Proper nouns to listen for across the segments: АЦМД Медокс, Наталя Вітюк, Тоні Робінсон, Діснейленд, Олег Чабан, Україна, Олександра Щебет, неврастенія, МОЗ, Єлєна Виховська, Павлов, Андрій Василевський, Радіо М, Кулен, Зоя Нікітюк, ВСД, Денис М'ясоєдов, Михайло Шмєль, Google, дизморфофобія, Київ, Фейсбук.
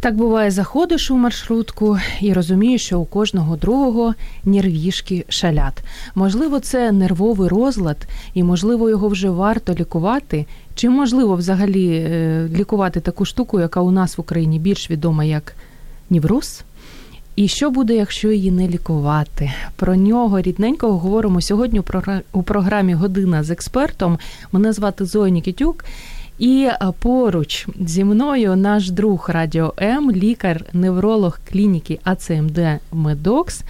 Так буває, заходиш у маршрутку і розумієш, що у кожного другого нервішки шалять. Можливо, це нервовий розлад, і, можливо, його вже варто лікувати. Чи можливо взагалі лікувати таку штуку, яка у нас в Україні більш відома як невроз? І що буде, якщо її не лікувати? Про нього рідненького говоримо сьогодні у програмі «Година з експертом». Мене звати Зоя Нікітюк. І поруч зі мною наш друг Радіо М, лікар-невролог клініки АЦМД Медокс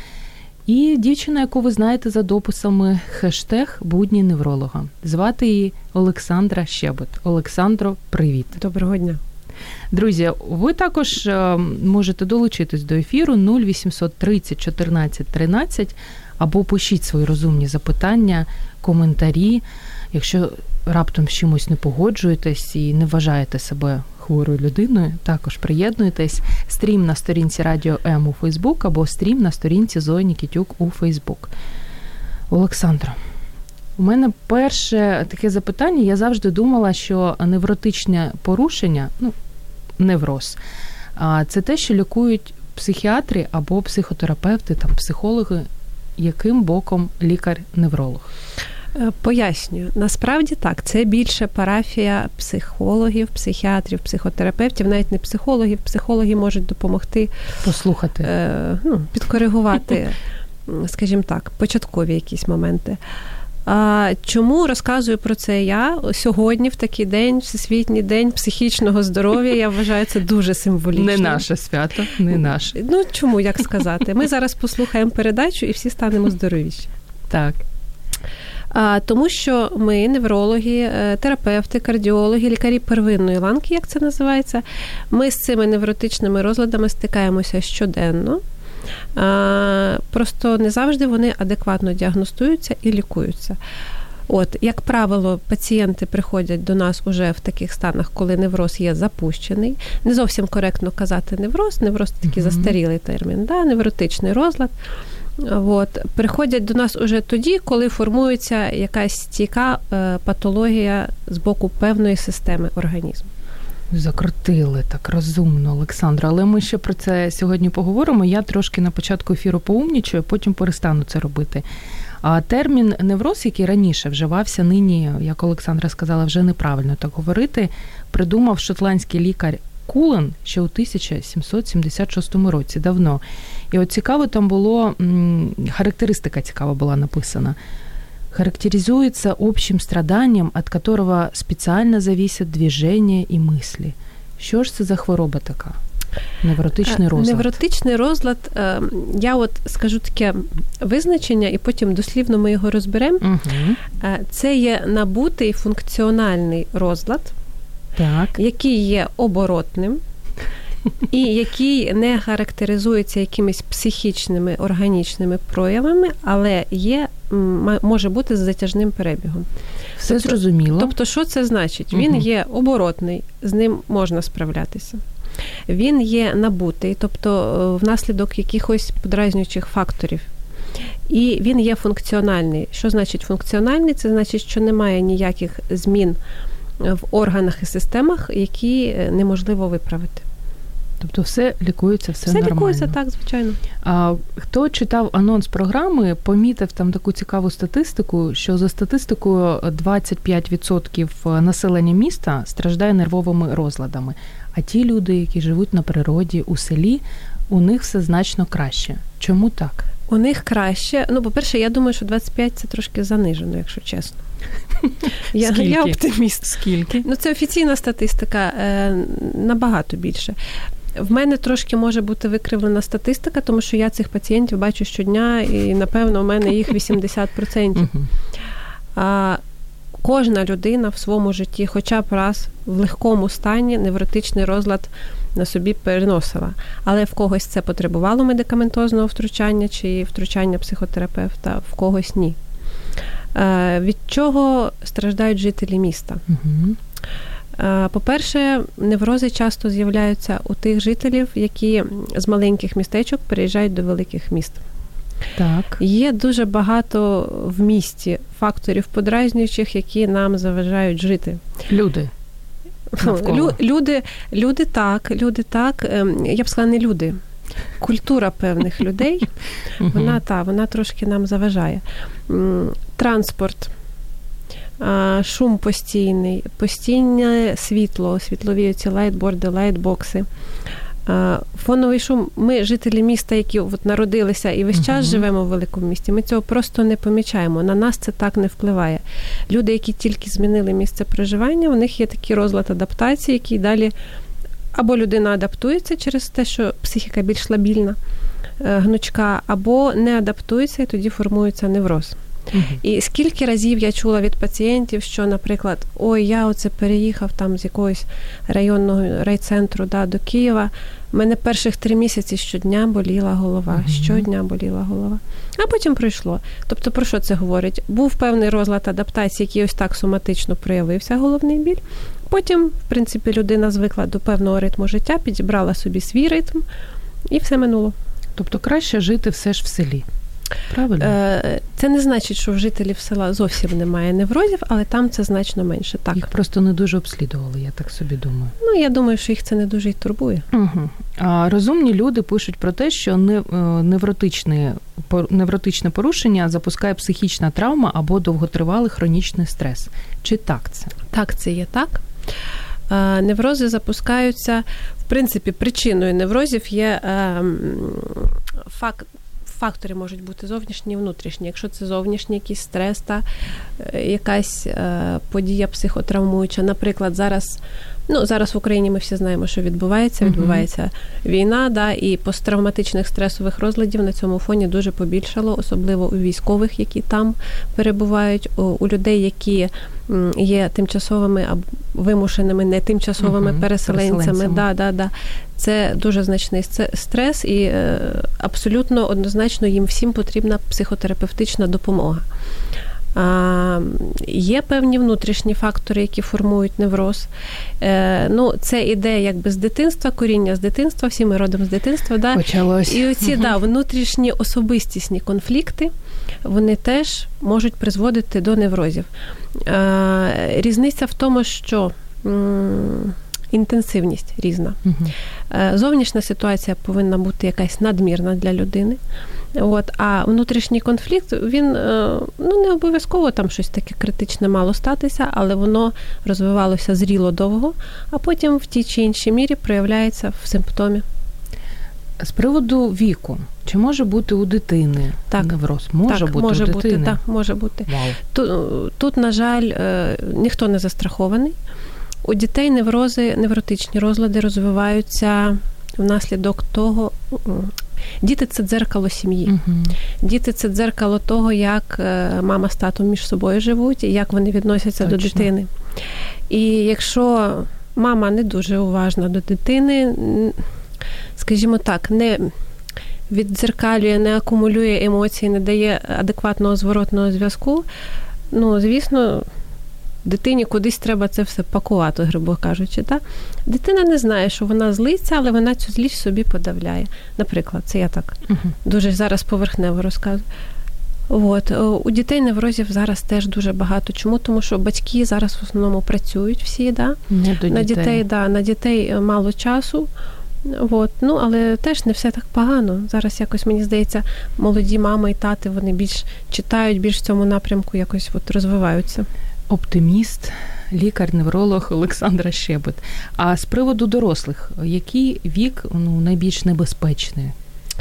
і дівчина, яку ви знаєте за дописами хештег «Будні невролога». Звати її Олександра Щебет. Олександро, привіт. Доброго дня. Друзі, ви також можете долучитись до ефіру 0830 14 13 або пишіть свої розумні запитання, коментарі, якщо раптом з чимось не погоджуєтесь і не вважаєте себе хворою людиною, також приєднуйтесь. Стрім на сторінці Радіо М у Фейсбук або стрім на сторінці Зої Нікітюк у Фейсбук. Олександра, у мене перше таке запитання. Я завжди думала, що невротичне порушення, невроз, це те, що лікують психіатри або психотерапевти, психологи. Яким боком лікар-невролог? Пояснюю. Насправді так, це більше парафія психологів, психіатрів, психотерапевтів, навіть не психологів. Психологи можуть допомогти послухати, підкоригувати, скажімо так, початкові якісь моменти. Чому розказую про це я? Сьогодні, в такий день, Всесвітній день психічного здоров'я, я вважаю, це дуже символічно. Не наше свято, не наше. Чому, як сказати? Ми зараз послухаємо передачу і всі станемо здоровіші. Так. Тому що ми, неврологи, терапевти, кардіологи, лікарі первинної ланки, як це називається, ми з цими невротичними розладами стикаємося щоденно. Просто не завжди вони адекватно діагностуються і лікуються. Як правило, пацієнти приходять до нас уже в таких станах, коли невроз є запущений. Не зовсім коректно казати невроз, невроз – такий застарілий термін, невротичний розлад. Приходять до нас уже тоді, коли формується якась стійка патологія з боку певної системи організму. Закрутили так розумно, Олександра. Але ми ще про це сьогодні поговоримо. Я трошки на початку ефіру поумнічую, потім перестану це робити. А термін невроз, який раніше вживався, нині, як Олександра сказала, вже неправильно так говорити, придумав шотландський лікар Кулен ще у 1776 році, давно. І цікаво там було, характеристика цікава була написана. Характеризуется общим страданием, от которого специально зависят движения и мысли. Що ж це за хвороба така? Невротичний розлад. Невротичний розлад, я скажу таке визначення, і потім дослівно ми його розберемо. Угу. Це є набутий функціональний розлад, так, який є оборотним і який не характеризується якимись психічними, органічними проявами, але є, може бути з затяжним перебігом. Все зрозуміло. Тобто, що це значить? Він є оборотний, з ним можна справлятися. Він є набутий, тобто внаслідок якихось подразнюючих факторів. І він є функціональний. Що значить функціональний? Це значить, що немає ніяких змін в органах і системах, які неможливо виправити. Тобто все лікується, все нормально. Все лікується, так, звичайно. Хто читав анонс програми, помітив там таку цікаву статистику, що за статистикою 25% населення міста страждає нервовими розладами. А ті люди, які живуть на природі, у селі, у них все значно краще. Чому так? У них краще. По-перше, я думаю, що 25 – це трошки занижено, якщо чесно. Я оптиміст. Скільки? Це офіційна статистика, набагато більше. В мене трошки може бути викривлена статистика, тому що я цих пацієнтів бачу щодня, і, напевно, у мене їх 80%. кожна людина в своєму житті хоча б раз в легкому стані невротичний розлад на собі переносила. Але в когось це потребувало медикаментозного втручання чи втручання психотерапевта, в когось ні. Від чого страждають жителі міста? Угу. По-перше, неврози часто з'являються у тих жителів, які з маленьких містечок переїжджають до великих міст. Так. Є дуже багато в місті факторів подразнюючих, які нам заважають жити. Люди. Люди, я б сказала, не люди. Культура певних людей, вона трошки нам заважає. Транспорт, шум постійний, постійне світло, світлові ці лайтборди, лайтбокси. Фоновий шум. Ми, жителі міста, які от народилися і весь час живемо в великому місті, ми цього просто не помічаємо. На нас це так не впливає. Люди, які тільки змінили місце проживання, у них є такий розлад адаптації, який далі або людина адаптується через те, що психіка більш лабільна, гнучка, або не адаптується, і тоді формується невроз. І скільки разів я чула від пацієнтів, що, наприклад, ой, я оце переїхав там з якогось районного райцентру до Києва, мене перших 3 місяці щодня боліла голова, а потім пройшло. Тобто, про що це говорить? Був певний розлад адаптації, який ось так соматично проявився головний біль, потім, в принципі, людина звикла до певного ритму життя, підібрала собі свій ритм, і все минуло. Тобто, краще жити все ж в селі. Правильно. Це не значить, що в жителів села зовсім немає неврозів, але там це значно менше. Так. Їх просто не дуже обслідували, я так собі думаю. Ну, я думаю, що їх це не дуже й турбує. Угу. А розумні люди пишуть про те, що невротичне порушення запускає психічна травма або довготривалий хронічний стрес. Чи так це? Так, це є так. Неврози запускаються, в принципі, причиною неврозів є факт. Фактори можуть бути зовнішні і внутрішні. Якщо це зовнішній якийсь стрес та якась подія психотравмуюча. Наприклад, зараз в Україні ми всі знаємо, що відбувається війна, і посттравматичних стресових розладів на цьому фоні дуже побільшало, особливо у військових, які там перебувають, у людей, які є тимчасовими або вимушеними, не тимчасовими переселенцями. Це дуже значний стрес, і абсолютно однозначно їм всім потрібна психотерапевтична допомога. Є певні внутрішні фактори, які формують невроз. Це іде якби з дитинства, коріння з дитинства, всі ми родом з дитинства. Почалось. І оці внутрішні особистісні конфлікти, вони теж можуть призводити до неврозів. Різниця в тому, що інтенсивність різна. Зовнішня ситуація повинна бути якась надмірна для людини. А внутрішній конфлікт, він не обов'язково там щось таке критичне мало статися, але воно розвивалося зріло довго, а потім в тій чи іншій мірі проявляється в симптомі. З приводу віку, чи може бути у дитини невроз? Може бути. Тут, на жаль, ніхто не застрахований. У дітей неврози, невротичні розлади розвиваються внаслідок того. Діти – це дзеркало сім'ї. Діти – це дзеркало того, як мама з татом між собою живуть і як вони відносяться до дитини. І якщо мама не дуже уважна до дитини, скажімо так, не віддзеркалює, не акумулює емоції, не дає адекватного зворотного зв'язку, звісно, дитині кудись треба це все пакувати, грубо кажучи. Дитина не знає, що вона злиться, але вона цю злість собі подавляє. Наприклад, це я так дуже зараз поверхнево розказую. У дітей неврозів зараз теж дуже багато. Чому? Тому що батьки зараз в основному працюють всі. На дітей мало часу. Але теж не все так погано. Зараз якось, мені здається, молоді мами і тати, вони більш читають, більш в цьому напрямку якось розвиваються. Оптиміст, лікар-невролог Олександра Щебет. А з приводу дорослих, який вік найбільш небезпечний?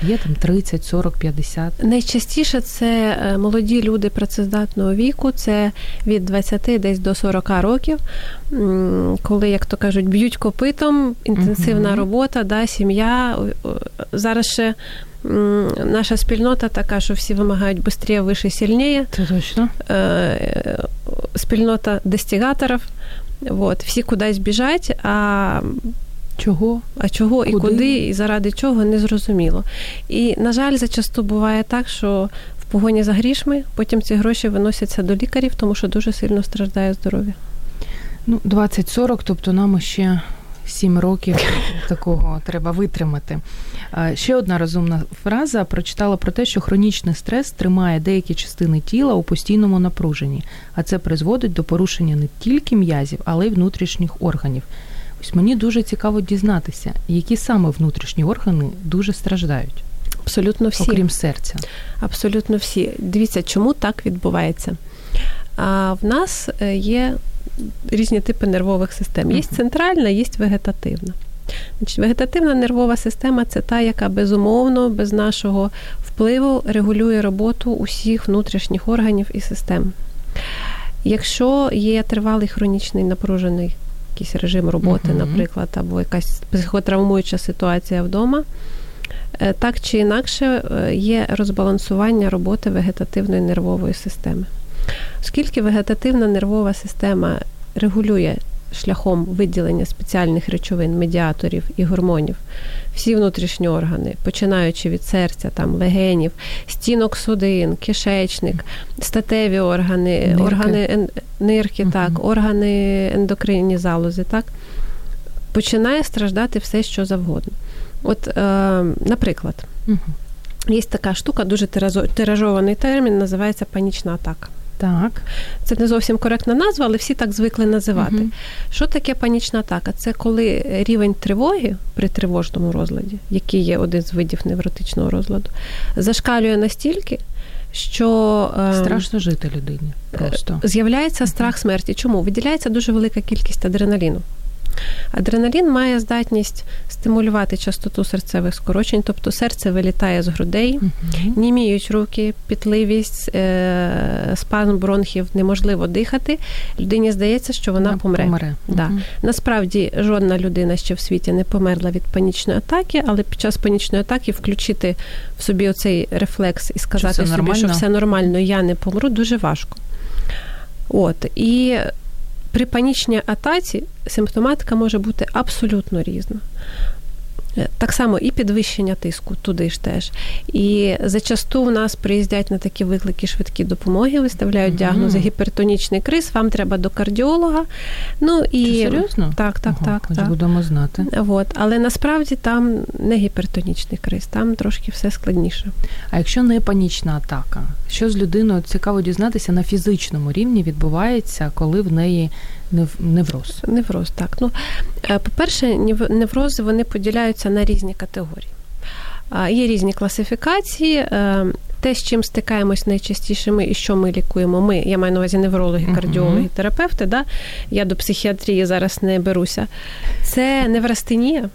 Є там 30, 40, 50? Найчастіше це молоді люди працездатного віку, це від 20 десь до 40 років, коли, як то кажуть, б'ють копитом, інтенсивна робота, сім'я. Зараз ще наша спільнота така, що всі вимагають швидше, вище, сильніше. Це точно. спільнота достигаторів. Вот, всі кудись біжать, а чого? А чого і куди, і заради чого, не зрозуміло. І, на жаль, зачасту буває так, що в погоні за грішми потім ці гроші виносяться до лікарів, тому що дуже сильно страждає здоров'я. 20-40, тобто нам ще 7 років такого треба витримати. Ще одна розумна фраза прочитала про те, що хронічний стрес тримає деякі частини тіла у постійному напруженні, а це призводить до порушення не тільки м'язів, але й внутрішніх органів. Ось мені дуже цікаво дізнатися, які саме внутрішні органи дуже страждають. Абсолютно всі. Окрім серця. Абсолютно всі. Дивіться, чому так відбувається. А в нас є різні типи нервових систем. Є центральна, є вегетативна. Значить, вегетативна нервова система – це та, яка безумовно, без нашого впливу регулює роботу усіх внутрішніх органів і систем. Якщо є тривалий хронічний напружений якийсь режим роботи, наприклад, або якась психотравмуюча ситуація вдома, так чи інакше є розбалансування роботи вегетативної нервової системи. Оскільки вегетативна нервова система регулює шляхом виділення спеціальних речовин, медіаторів і гормонів, всі внутрішні органи, починаючи від серця, там, легенів, стінок судин, кишечник, статеві органи, органи нирки, так, органи ендокринні залози, так, починає страждати все, що завгодно. От, наприклад, є така штука, дуже тиражований термін, називається панічна атака. Так. Це не зовсім коректна назва, але всі так звикли називати. Що таке панічна атака? Це коли рівень тривоги при тривожному розладі, який є один з видів невротичного розладу, зашкалює настільки, що... страшно жити людині просто. З'являється страх смерті. Чому? Виділяється дуже велика кількість адреналіну. Адреналін має здатність стимулювати частоту серцевих скорочень, тобто серце вилітає з грудей, німіють руки, пітливість, спазм бронхів, неможливо дихати. Людині здається, що вона помре. Да. Насправді, жодна людина ще в світі не померла від панічної атаки, але під час панічної атаки включити в собі оцей рефлекс і сказати собі, нормально, що все нормально, я не помру, дуже важко. От, і... при панічній атаці симптоматика може бути абсолютно різна. Так само і підвищення тиску туди ж теж. І зачасту в нас приїздять на такі виклики швидкі допомоги, виставляють діагнози гіпертонічний криз, вам треба до кардіолога. Ну, і... Це серйозно? Так. Будемо знати. От. Але насправді там не гіпертонічний криз, там трошки все складніше. А якщо не панічна атака? Що з людиною, цікаво дізнатися, на фізичному рівні відбувається, коли в неї невроз? Невроз, так. Ну, по-перше, неврози, вони поділяються на різні категорії. Є різні класифікації. Те, з чим стикаємось найчастіше ми і що ми лікуємо. Ми, я маю на увазі неврологи, кардіологи, терапевти, да? Я до психіатрії зараз не беруся. Це неврастенія,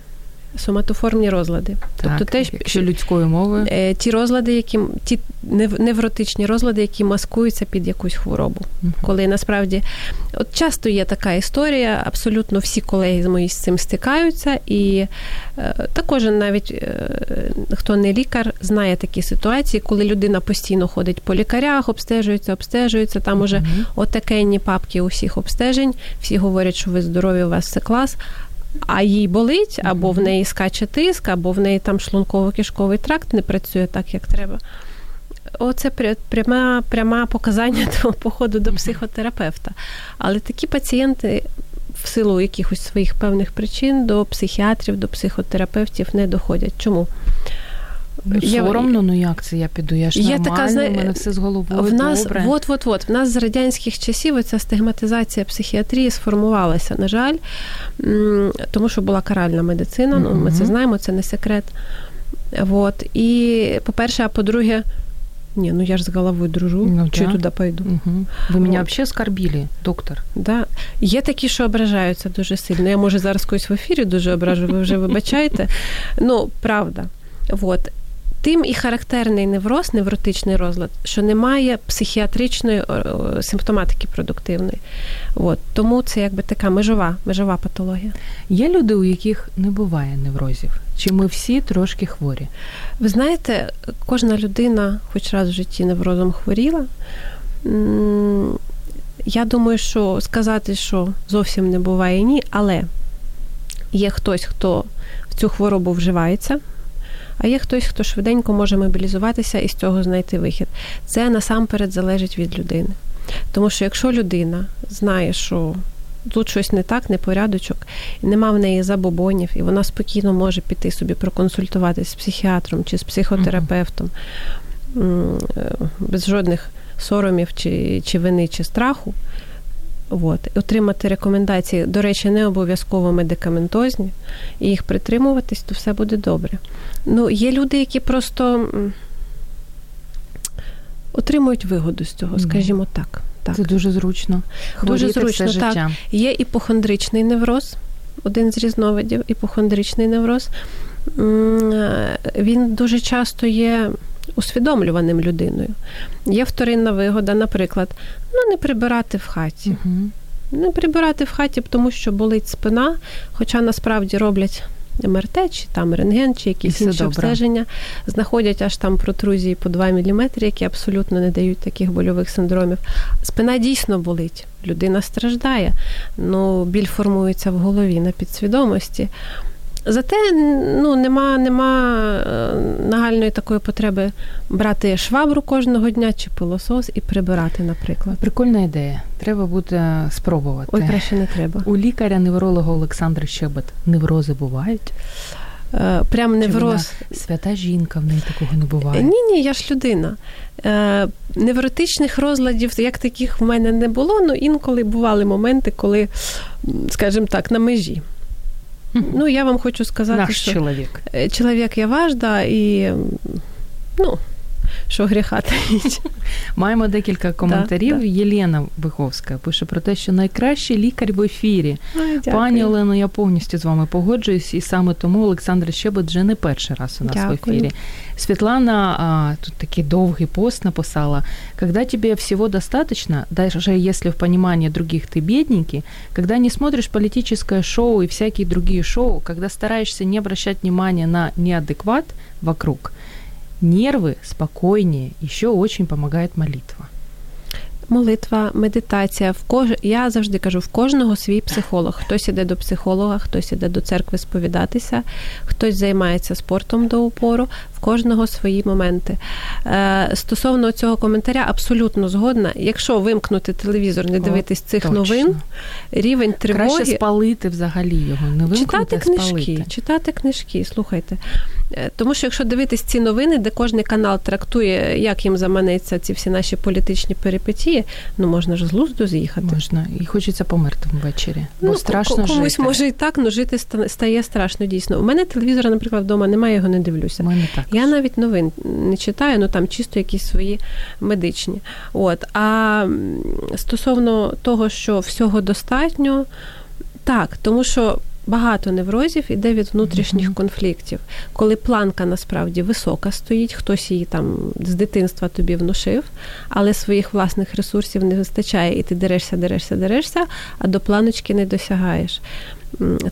соматоформні розлади. Так, тобто те, якщо людською мовою. Ті розлади, які, ті невротичні розлади, які маскуються під якусь хворобу. Коли насправді, от часто є така історія, абсолютно всі колеги мої з цим стикаються, і також навіть хто не лікар, знає такі ситуації, коли людина постійно ходить по лікарях, обстежується, там уже отакенні папки усіх обстежень, всі говорять, що ви здорові, у вас все клас, а їй болить, або в неї скаче тиск, або в неї там шлунково-кишковий тракт не працює так, як треба. Оце пряме показання походу до психотерапевта. Але такі пацієнти в силу якихось своїх певних причин до психіатрів, до психотерапевтів не доходять. Чому? Соромно, як це я піду? Я ж нормальна, в мене все з головою добре. В нас з радянських часів оця стигматизація психіатрії сформувалася, на жаль, тому що була каральна медицина, ми це знаємо, це не секрет. От. І, по-перше, а по-друге, я ж з головою дружу, я туди пойду. Ви мене взагалі оскорбили, доктор. Да. Є такі, що ображаються дуже сильно. Я, може, зараз когось в ефірі дуже ображу, ви вже вибачаєте. Правда. От. Тим і характерний невроз, невротичний розлад, що немає психіатричної симптоматики продуктивної. От. Тому це така межова патологія. Є люди, у яких не буває неврозів? Чи ми всі трошки хворі? Ви знаєте, кожна людина хоч раз в житті неврозом хворіла. Я думаю, що сказати, що зовсім не буває ні, але є хтось, хто в цю хворобу вживається, а є хтось, хто швиденько може мобілізуватися і з цього знайти вихід. Це насамперед залежить від людини. Тому що якщо людина знає, що тут щось не так, непорядочок, нема в неї забобонів, і вона спокійно може піти собі проконсультуватись з психіатром чи з психотерапевтом, без жодних соромів чи вини, чи страху, от. Отримати рекомендації, до речі, не обов'язково медикаментозні, і їх притримуватись, то все буде добре. Ну, є люди, які просто отримують вигоду з цього, скажімо так. Так. Це дуже зручно. Хворіти дуже зручно, все так. Життя. Є іпохондричний невроз, один з різновидів, іпохондричний невроз. Він дуже часто є усвідомлюваним людиною. Є вторинна вигода, наприклад, не прибирати в хаті. Угу. Не прибирати в хаті, тому що болить спина, хоча насправді роблять МРТ, чи там рентген, чи якісь інші обстеження. Знаходять аж там протрузії по 2 мм, які абсолютно не дають таких больових синдромів. Спина дійсно болить, людина страждає, біль формується в голові, на підсвідомості. Зате нема нагальної такої потреби брати швабру кожного дня чи пилосос і прибирати, наприклад. Прикольна ідея. Треба буде спробувати. Ой, краще не треба. У лікаря-невролога Олександри Щебет неврози бувають? Прям невроз. Свята жінка, в неї такого не буває. Ні, я ж людина. Невротичних розладів, як таких, в мене не було, але інколи бували моменти, коли, скажімо так, на межі. Я вам хочу сказати, наш що чоловік я важда, і, що гріха таїть. Маємо декілька коментарів. Да. Єлєна Виховська пише про те, що найкращий лікар в ефірі. Дякую. Пані Олено, я повністю з вами погоджуюсь, і саме тому Олександра Щебет вже не перший раз у нас в ефірі. Світлана, тут такий довгий пост написала, «Когда тебе всего достаточно, даже если в понимании других ты бедненький, когда не смотришь политическое шоу и всякие другие шоу, когда стараешься не обращать внимания на неадекват вокруг, нервы спокойнее, еще очень помогает молитва». Молитва, медитація. Я завжди кажу, в кожного свій психолог. Хтось іде до психолога, хтось іде до церкви сповідатися, хтось займається спортом до упору. В кожного свої моменти. Стосовно цього коментаря, абсолютно згодна. Якщо вимкнути телевізор, не дивитись цих новин, рівень тривоги... Краще спалити взагалі його. Не вимкнути, читати книжки, слухайте. Тому що якщо дивитись ці новини, де кожний канал трактує, як їм заманеться ці всі наші політичні перипетії, можна ж з глузду з'їхати. Можна. І хочеться померти ввечері. Бо страшно жити. Комусь може і так, але жити стає страшно дійсно. У мене телевізора, наприклад, вдома немає, я його не дивлюся. Я навіть новин не читаю, там чисто якісь свої медичні. От. А стосовно того, що всього достатньо, так, тому що багато неврозів іде від внутрішніх конфліктів. Коли планка насправді висока стоїть, хтось її з дитинства тобі внушив, але своїх власних ресурсів не вистачає, і ти дерешся, а до планочки не досягаєш.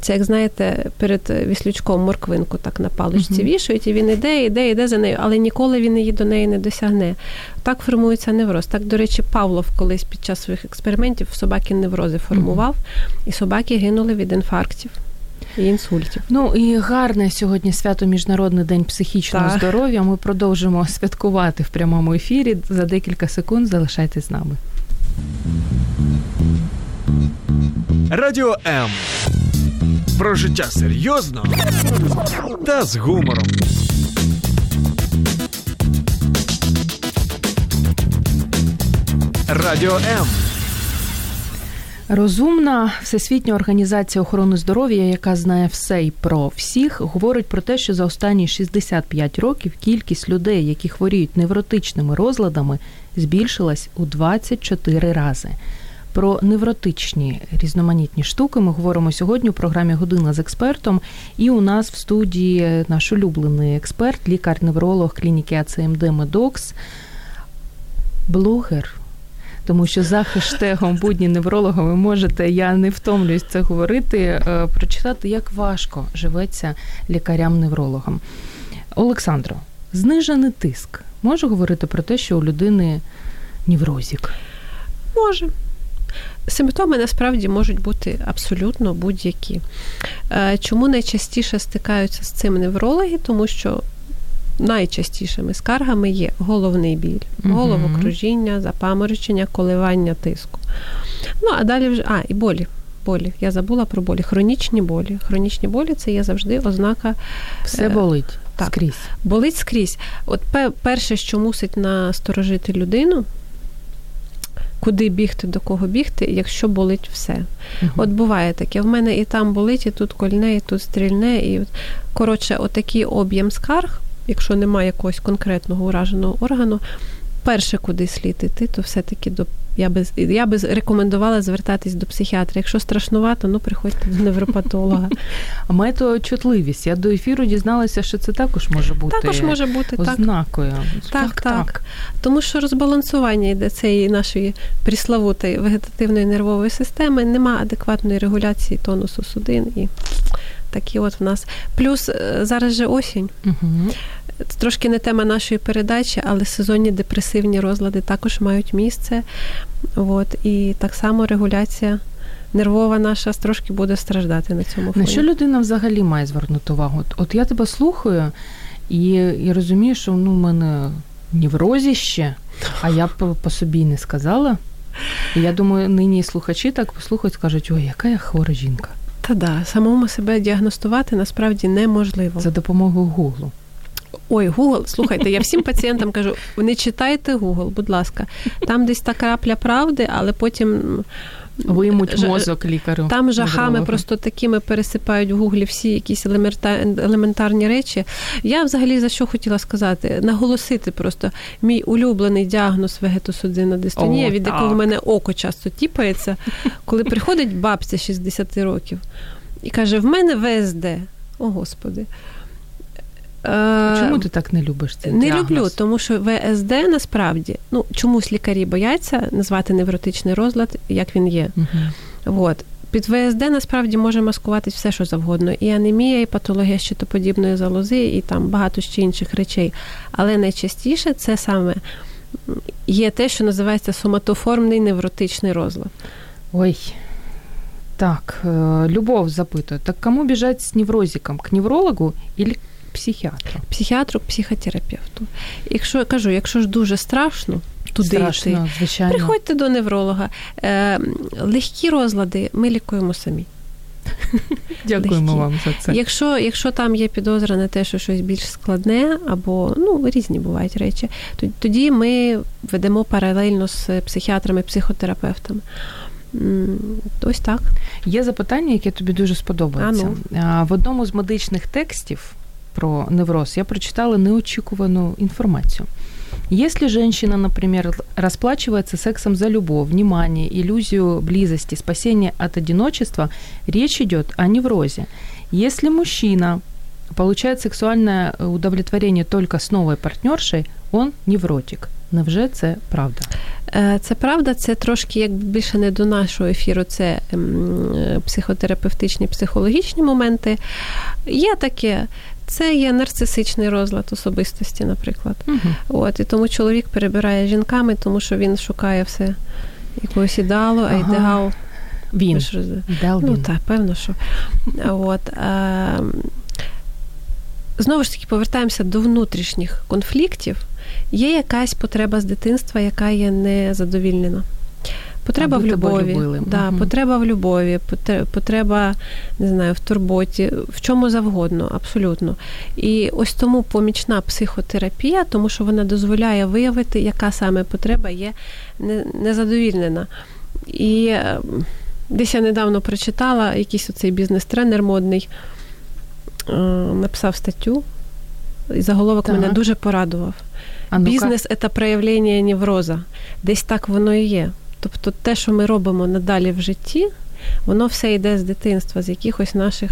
Це, як знаєте, перед віслючком морквинку так на паличці вішують, і він іде за нею, але ніколи він її до неї не досягне. Так формується невроз. Так, до речі, Павлов колись під час своїх експериментів собаки неврози формував, і собаки гинули від інфарктів і інсультів. І гарне сьогодні свято Міжнародний день психічного здоров'я. Ми продовжимо святкувати в прямому ефірі. За декілька секунд залишайтесь з нами. Радіо М. Про життя серйозно та з гумором. Радіо М. Розумна Всесвітня організація охорони здоров'я, яка знає все і про всіх, говорить про те, що за останні 65 років кількість людей, які хворіють невротичними розладами, збільшилась у 24 рази. Про невротичні різноманітні штуки ми говоримо сьогодні у програмі «Година з експертом». І у нас в студії наш улюблений експерт, лікар-невролог клініки АЦМД Медокс, блогер. Тому що за хештегом «Будні невролога» ви можете, я не втомлююсь це говорити, прочитати, як важко живеться лікарям-неврологам. Олександро, знижений тиск. Може говорити про те, що у людини неврозік? Може. Симптоми, насправді, можуть бути абсолютно будь-які. Чому найчастіше стикаються з цим неврологи? Тому що найчастішими скаргами є головний біль, головокружіння, запаморочення, коливання тиску. Ну, а далі вже... і болі. Болі. Я забула про болі. Хронічні болі. Хронічні болі – це є завжди ознака... Все болить. Так. Скрізь. Болить скрізь. От перше, що мусить насторожити людину, куди бігти, до кого бігти, якщо болить все. От буває таке. В мене і там болить, і тут кольне, і тут стрільне. І... Коротше, отакий об'єм скарг, якщо немає якогось конкретного ураженого органу, перше, куди слід іти, то все-таки до... Я би рекомендувала звертатись до психіатра. Якщо страшнувато, приходьте до невропатолога. А метеочутливість. Я до ефіру дізналася, що це також може бути ознакою. Так. Тому що розбалансування йде цієї нашої пресловутої вегетативної нервової системи, нема адекватної регуляції тонусу судин і такі от в нас. Плюс зараз же осінь. Це трошки не тема нашої передачі, але сезонні депресивні розлади також мають місце. І так само регуляція нервова наша трошки буде страждати на цьому фоні. На що людина взагалі має звернути увагу? От я тебе слухаю і розумію, що в мене неврозище, а я б по собі не сказала. І я думаю, нині слухачі так послухають, скажуть, ой, яка я хвора жінка. Самому себе діагностувати насправді неможливо. За допомогою Гуглу. Ой, Google, слухайте, я всім пацієнтам кажу, не читайте Google, будь ласка. Там десь та крапля правди, але потім... Виймуть мозок лікарю. Там жахами просто такими пересипають в Гуглі всі якісь елементарні речі. Я взагалі за що хотіла сказати? Наголосити просто мій улюблений діагноз вегетосудинна дистонія, від якого в мене око часто тіпається, коли приходить бабця 60 років і каже, в мене ВСД. О, Господи. Чому ти так не любиш цей діагноз? Не люблю, тому що ВСД насправді, чомусь лікарі бояться назвати невротичний розлад, як він є. Під ВСД насправді може маскуватись все, що завгодно. І анемія, і патологія щитоподібної залози, і там багато ще інших речей. Але найчастіше це саме є те, що називається соматоформний невротичний розлад. Так, Любов запитує, так кому біжать з неврозиком? К неврологу і психіатру, психотерапевту. Якщо ж дуже страшно, туди йти, звичайно. Приходьте до невролога. Легкі розлади ми лікуємо самі. Дякуємо вам за це. Якщо там є підозра на те, що щось більш складне, або, різні бувають речі, тоді ми ведемо паралельно з психіатрами, психотерапевтами. Ось так. Є запитання, яке тобі дуже сподобається. В одному з медичних текстів про невроз, я прочитала неочікованную информацию. Если женщина, например, расплачивается сексом за любовь, внимание, иллюзию близости, спасение от одиночества, речь идет о неврозе. Если мужчина получает сексуальное удовлетворение только с новой партнершей, он невротик. Невже це правда? Це правда, це трошки, більше не до нашого ефіру, це психотерапевтичні, психологічні моменти. Є таке. Це є нарцисичний розлад особистості, наприклад. І тому чоловік перебирає жінками, тому що він шукає все якогось ідеалу, а ідеал... Він. Так, певно, що. Знову ж таки, повертаємося до внутрішніх конфліктів. Є якась потреба з дитинства, яка є незадовільнена. Потреба в любові, потреба, не знаю, в турботі, в чому завгодно, абсолютно. І ось тому помічна психотерапія, тому що вона дозволяє виявити, яка саме потреба є незадовільнена. І десь я недавно прочитала, якийсь оцей бізнес-тренер модний написав статтю, і заголовок мене дуже порадував. Бізнес – це проявлення невроза. Десь так воно і є. Тобто те, що ми робимо надалі в житті, воно все йде з дитинства, з якихось наших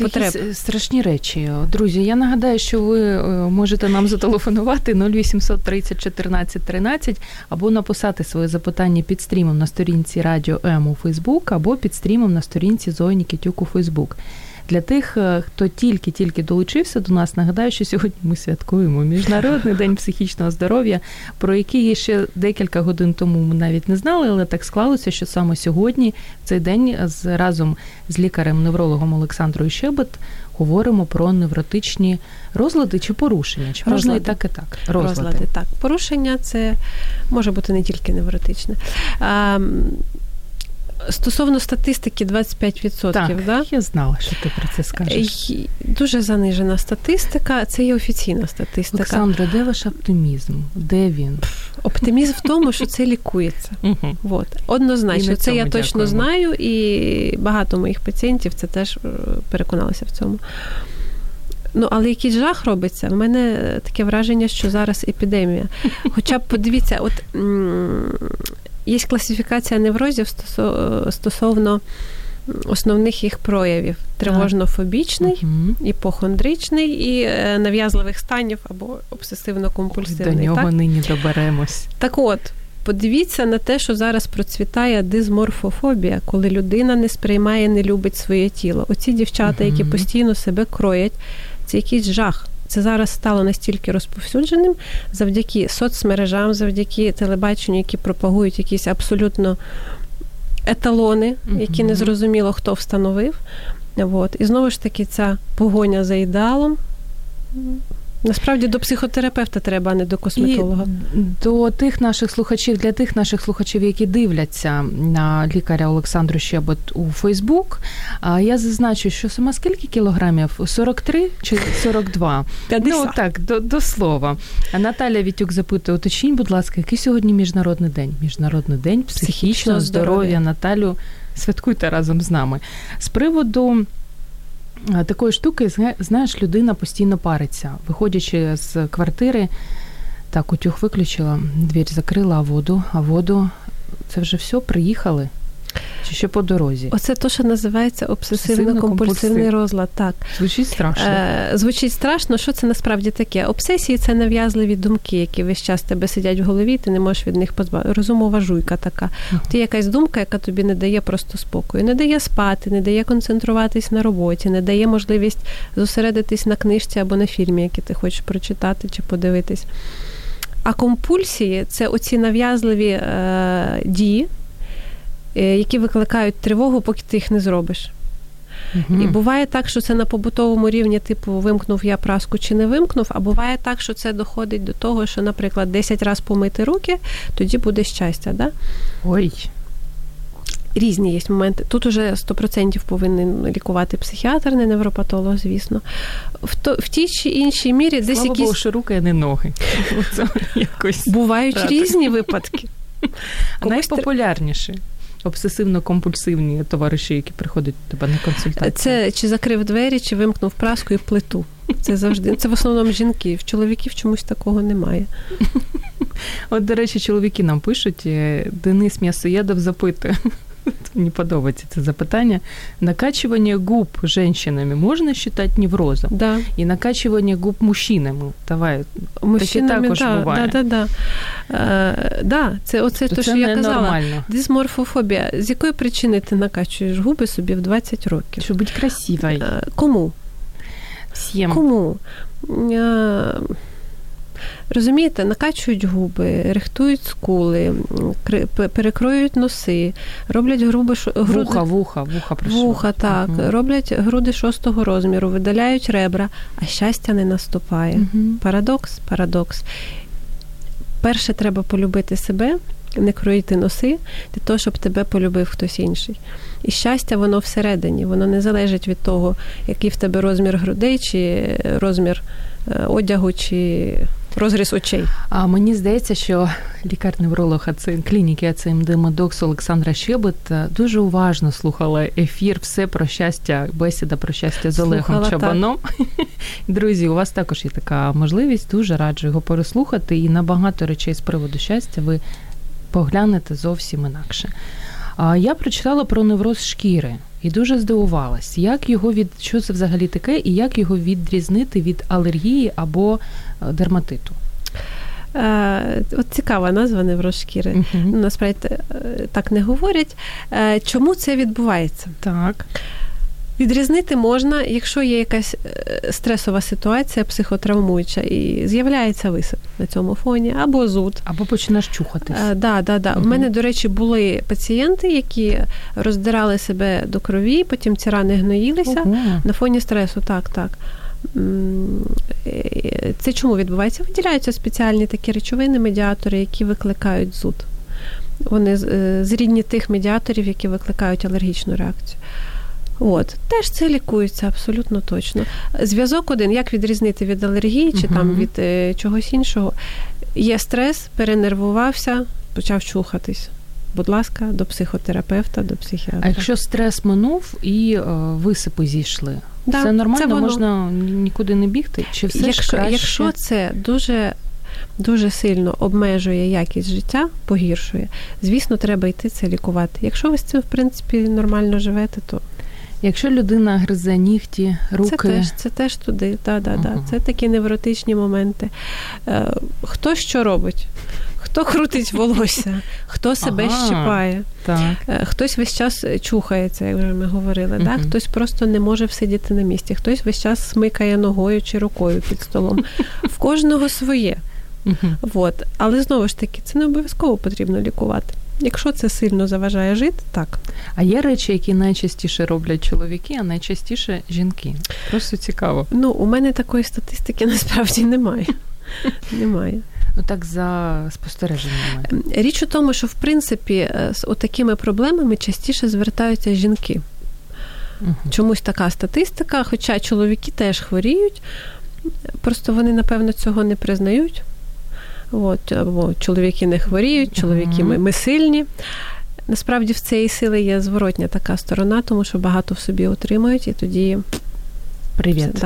потреб. Це страшні речі. Друзі, я нагадаю, що ви можете нам зателефонувати 0800 30 14 13 або написати своє запитання під стрімом на сторінці Радіо М у Фейсбук або під стрімом на сторінці Зої Нікітюк у Фейсбук. Для тих, хто тільки-тільки долучився до нас, нагадаю, що сьогодні ми святкуємо Міжнародний день психічного здоров'я, про який ще декілька годин тому ми навіть не знали, але так склалося, що саме сьогодні, в цей день, разом з лікарем-неврологом Олександрою Щебет говоримо про невротичні розлади чи порушення. Чи можна розлади. І так? Розлади, так. Порушення – це може бути не тільки невротичне. Стосовно статистики 25%. Так, да? Я знала, що ти про це скажеш. Дуже занижена статистика, це є офіційна статистика. Олександра, де ваш оптимізм? Де він? Оптимізм в тому, що це лікується. От. Однозначно, це я точно знаю, і багато моїх пацієнтів це теж переконалися в цьому. Ну, але якийсь жах робиться. У мене таке враження, що зараз епідемія. Хоча б подивіться, от... Є класифікація неврозів стосовно основних їх проявів. Тривожно-фобічний, іпохондричний і нав'язливих станів або обсесивно-компульсивний. До нього нині доберемось. Так от, подивіться на те, що зараз процвітає дизморфофобія, коли людина не сприймає, не любить своє тіло. Оці дівчата, які постійно себе кроять, це якийсь жах. Це зараз стало настільки розповсюдженим завдяки соцмережам, завдяки телебаченню, які пропагують якісь абсолютно еталони, які незрозуміло хто встановив. От. І знову ж таки ця погоня за ідеалом. Насправді до психотерапевта треба, а не до косметолога. І до тих наших слухачів, для тих наших слухачів, які дивляться на лікаря Олександру Щебет у Фейсбук, я зазначу, що сама скільки кілограмів? 43 чи 42? 50. Ну, так, до слова. Наталя Вітюк запитує, уточніть, будь ласка, який сьогодні Міжнародний день? Міжнародний день психічного здоров'я. Наталю, святкуйте разом з нами. З приводу... такої штуки, знаєш, людина постійно париться. Виходячи з квартири, так, утюг виключила, двір закрила, а воду. Це вже все, приїхали? Чи ще по дорозі? Оце то, що називається обсесивно-компульсивний розлад. Так. Звучить страшно. Звучить страшно. Що це насправді таке? Обсесії – це нав'язливі думки, які весь час тебе сидять в голові, ти не можеш від них позбавити. Розумова жуйка така. Ти якась думка, яка тобі не дає просто спокою. Не дає спати, не дає концентруватись на роботі, не дає можливість зосередитись на книжці або на фільмі, який ти хочеш прочитати чи подивитись. А компульсії – це оці нав'язливі дії, які викликають тривогу, поки ти їх не зробиш. І буває так, що це на побутовому рівні, типу, вимкнув я праску чи не вимкнув, а буває так, що це доходить до того, що, наприклад, 10 разів помити руки, тоді буде щастя, да? Ой. Різні є моменти. Тут уже 100% повинен лікувати психіатр, не невропатолог, звісно. В тій чи іншій мірі десь якісь... Слава Богу, що руки, а не ноги. Бувають різні випадки. Найпопулярніші. Обсесивно-компульсивні товариші, які приходять до тебе на консультацію. Це чи закрив двері, чи вимкнув праску і плиту. Це завжди. Це в основному жінки. В чоловіків чомусь такого немає. От, до речі, чоловіки нам пишуть. Денис М'ясоєдов запитує. Мені подобається це запитання. Накачування губ женщинами можна считать неврозом? Да. І накачування губ мужчинами. Давай, мужчинами, також да, буває. Да. Це оце то, що я казала. Нормально. Дисморфофобія. З якої причини ти накачуєш губи собі в 20 років? Щоб бути красивою. Кому? Всім. Кому? Розумієте, накачують губи, рихтують скули, перекроюють носи, роблять груди... Вуха прийшло. Вуха, так. Роблять груди 6-го розміру, видаляють ребра, а щастя не наступає. Парадокс. Перше, треба полюбити себе, не кроїти носи, для того, щоб тебе полюбив хтось інший. І щастя, воно всередині, воно не залежить від того, який в тебе розмір грудей, чи розмір одягу, чи... розріз очей. А мені здається, що лікар-невролог клініки АЦМД Медокс Олександра Щебет дуже уважно слухала ефір «Все про щастя», бесіда про щастя з Олегом Чабаном. Так. Друзі, у вас також є така можливість, дуже раджу його переслухати, і на багато речей з приводу щастя ви поглянете зовсім інакше. Я прочитала про невроз шкіри і дуже здивувалась, що це взагалі таке, і як його відрізнити від алергії або дерматиту. От цікава назва невроз шкіри. Насправді так не говорять. Чому це відбувається? Так. Відрізнити можна, якщо є якась стресова ситуація, психотравмуюча, і з'являється висип на цьому фоні, або зуд. Або починаєш чухатись. Так. Угу. У мене, до речі, були пацієнти, які роздирали себе до крові, потім ці рани гноїлися на фоні стресу. Так. Це чому відбувається? Виділяються спеціальні такі речовини, медіатори, які викликають зуд. Вони зрідні тих медіаторів, які викликають алергічну реакцію. Теж це лікується абсолютно точно. Зв'язок один, як відрізнити від алергії чи там від чогось іншого. Є стрес, перенервувався, почав чухатись. Будь ласка, до психотерапевта, до психіатра. А якщо стрес минув і висипи зійшли? Да, все нормально, можна нікуди не бігти? Чи все краще? Якщо це дуже, дуже сильно обмежує якість життя, погіршує, звісно, треба йти це лікувати. Якщо ви з цим, в принципі, нормально живете, то... Якщо людина гризе нігті, руки... Це теж туди, да. Це такі невротичні моменти. Хто що робить? Хто крутить волосся, хто себе щипає, хтось весь час чухається, як вже ми говорили, так? Хтось просто не може всидіти на місці, хтось весь час смикає ногою чи рукою під столом. В кожного своє. Але, знову ж таки, це не обов'язково потрібно лікувати. Якщо це сильно заважає жити, так. А є речі, які найчастіше роблять чоловіки, а найчастіше жінки? Просто цікаво. У мене такої статистики насправді немає. Так, за спостереженнями. Річ у тому, що, в принципі, з отакими проблемами частіше звертаються жінки. Чомусь така статистика, хоча чоловіки теж хворіють, просто вони, напевно, цього не признають. Або чоловіки не хворіють, чоловіки ми сильні. Насправді, в цієї сили є зворотня така сторона, тому що багато в собі отримують, і тоді... Привіт.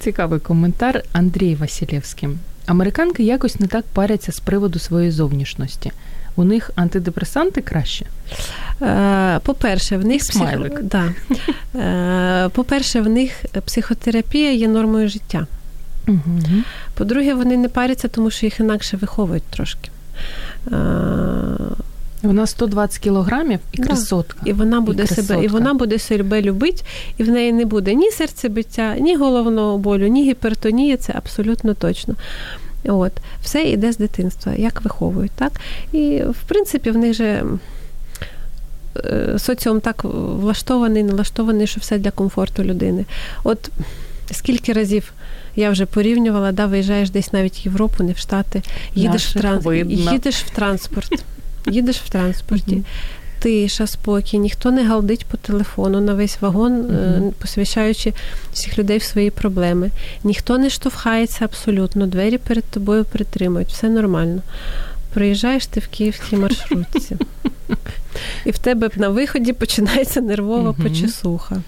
Цікавий коментар Андрій Василевський. Американки якось не так паряться з приводу своєї зовнішності. У них антидепресанти краще? По-перше, в них психотерапія є нормою життя. По-друге, вони не паряться, тому що їх інакше виховують трошки. Вона 120 кілограмів і красотка. І вона буде себе любити, і в неї не буде ні серцебиття, ні головного болю, ні гіпертонії, це абсолютно точно. Все йде з дитинства, як виховують, так? І, в принципі, в них же соціум так налаштований, що все для комфорту людини. Скільки разів я вже порівнювала, виїжджаєш десь навіть в Європу, не в Штати, їдеш в транспорті, тиша, спокій, ніхто не галдить по телефону на весь вагон, посвящаючи всіх людей в свої проблеми. Ніхто не штовхається абсолютно, двері перед тобою притримують, все нормально. Приїжджаєш ти в київській маршрутці, і в тебе на виході починається нервова почесуха.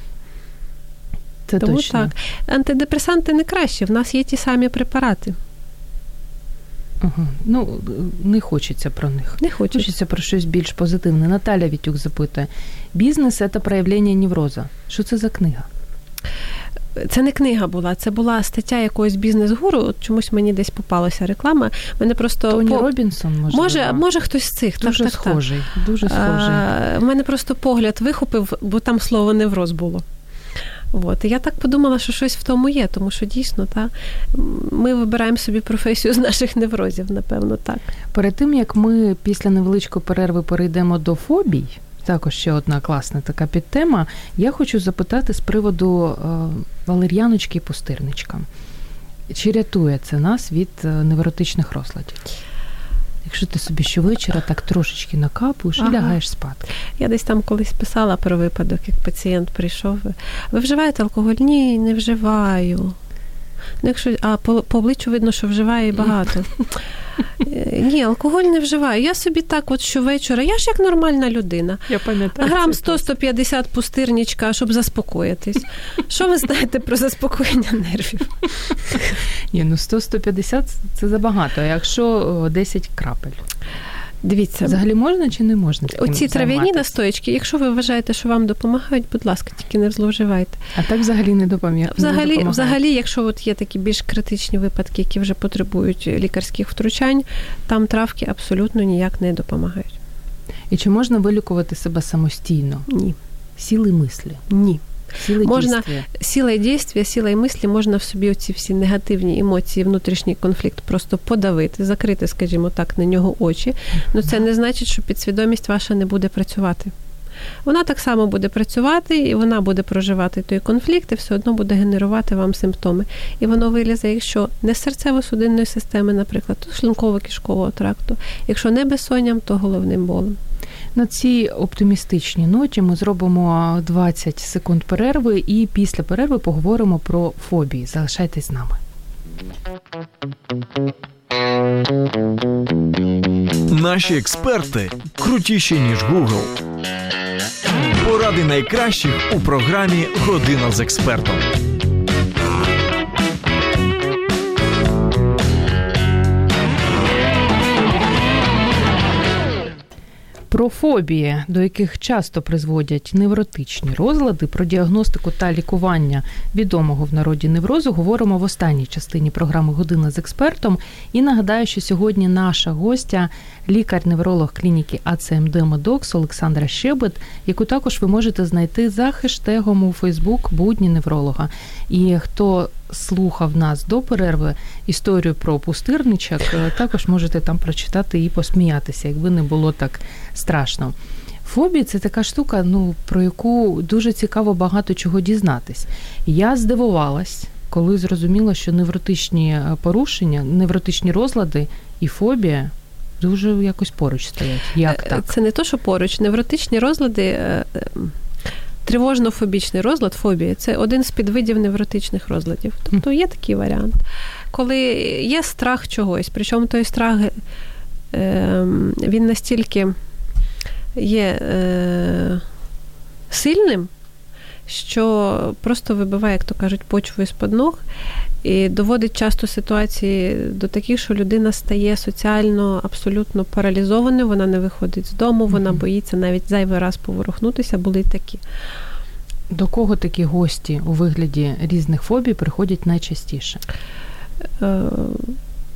Це тому точно. Так. Антидепресанти не краще, в нас є ті самі препарати. Не хочеться про них. Хочеться про щось більш позитивне. Наталя Вітюк запитує. Бізнес – це проявлення невроза. Що це за книга? Це не книга була, це була стаття якогось бізнес-гуру, чомусь мені десь попалася реклама. Мене просто Тоні Робінсон, може хтось з цих. Дуже схожий. У мене просто погляд вихопив, бо там слово невроз було. І я так подумала, що щось в тому є, тому що дійсно, ми вибираємо собі професію з наших неврозів, напевно, так. Перед тим, як ми після невеличкої перерви перейдемо до фобій, також ще одна класна така підтема, я хочу запитати з приводу валер'яночки і пустирничка. Чи рятує це нас від невротичних розладів? Якщо ти собі щовечора так трошечки накапуєш і лягаєш спати. Я десь там колись писала про випадок, як пацієнт прийшов. Ви вживаєте алкоголь? Ні, не вживаю. По обличчю видно, що вживає багато. Ні, алкоголь не вживаю. Я собі так щовечора, я ж як нормальна людина. Я пам'ятаю. Грам 100-150 пустирничка, щоб заспокоїтись. Що ви знаєте про заспокоєння нервів? Ні, 100-150 це забагато, а якщо 10 крапель? Дивіться. Взагалі можна чи не можна? Оці трав'яні настоячки, якщо ви вважаєте, що вам допомагають, будь ласка, тільки не зловживайте. А так взагалі не допомагають? Взагалі, якщо є такі більш критичні випадки, які вже потребують лікарських втручань, там травки абсолютно ніяк не допомагають. І чи можна вилікувати себе самостійно? Ні. сили мислі? Ні. Сила і дійствия, сила і мислі, можна в собі оці всі негативні емоції, внутрішній конфлікт просто подавити, закрити, скажімо так, на нього очі. Але це не значить, що підсвідомість ваша не буде працювати. Вона так само буде працювати, і вона буде проживати той конфлікт, і все одно буде генерувати вам симптоми. І воно вилізе, якщо не з серцево-судинної системи, наприклад, то шлунково-кишкового тракту. Якщо не безсонням, то головним болем. На цій оптимістичній ноті ми зробимо 20 секунд перерви, і після перерви поговоримо про фобії. Залишайтесь з нами. Наші експерти крутіші, ніж Google. Поради найкращих у програмі «Година з експертом». Про фобії, до яких часто призводять невротичні розлади, про діагностику та лікування відомого в народі неврозу говоримо в останній частині програми «Година з експертом». І нагадаю, що сьогодні наша гостя – лікар-невролог клініки АЦМД Медокс Олександра Щебет, яку також ви можете знайти за хештегом у Фейсбук «Будні невролога». І хто слухав нас до перерви історію про пустирничок, також можете там прочитати і посміятися, якби не було так страшно. Фобія – це така штука, про яку дуже цікаво багато чого дізнатись. Я здивувалась, коли зрозуміла, що невротичні порушення, невротичні розлади і фобія дуже якось поруч стоять. Як так? Це не то, що поруч. Невротичні розлади – тривожно-фобічний розлад, фобія – це один з підвидів невротичних розладів. Тобто є такий варіант, коли є страх чогось, причому той страх, він настільки є сильним, що просто вибиває, як то кажуть, почву із-під ног і доводить часто ситуації до таких, що людина стає соціально абсолютно паралізованою, вона не виходить з дому, вона боїться навіть зайвий раз поворухнутися, були такі. До кого такі гості у вигляді різних фобій приходять найчастіше?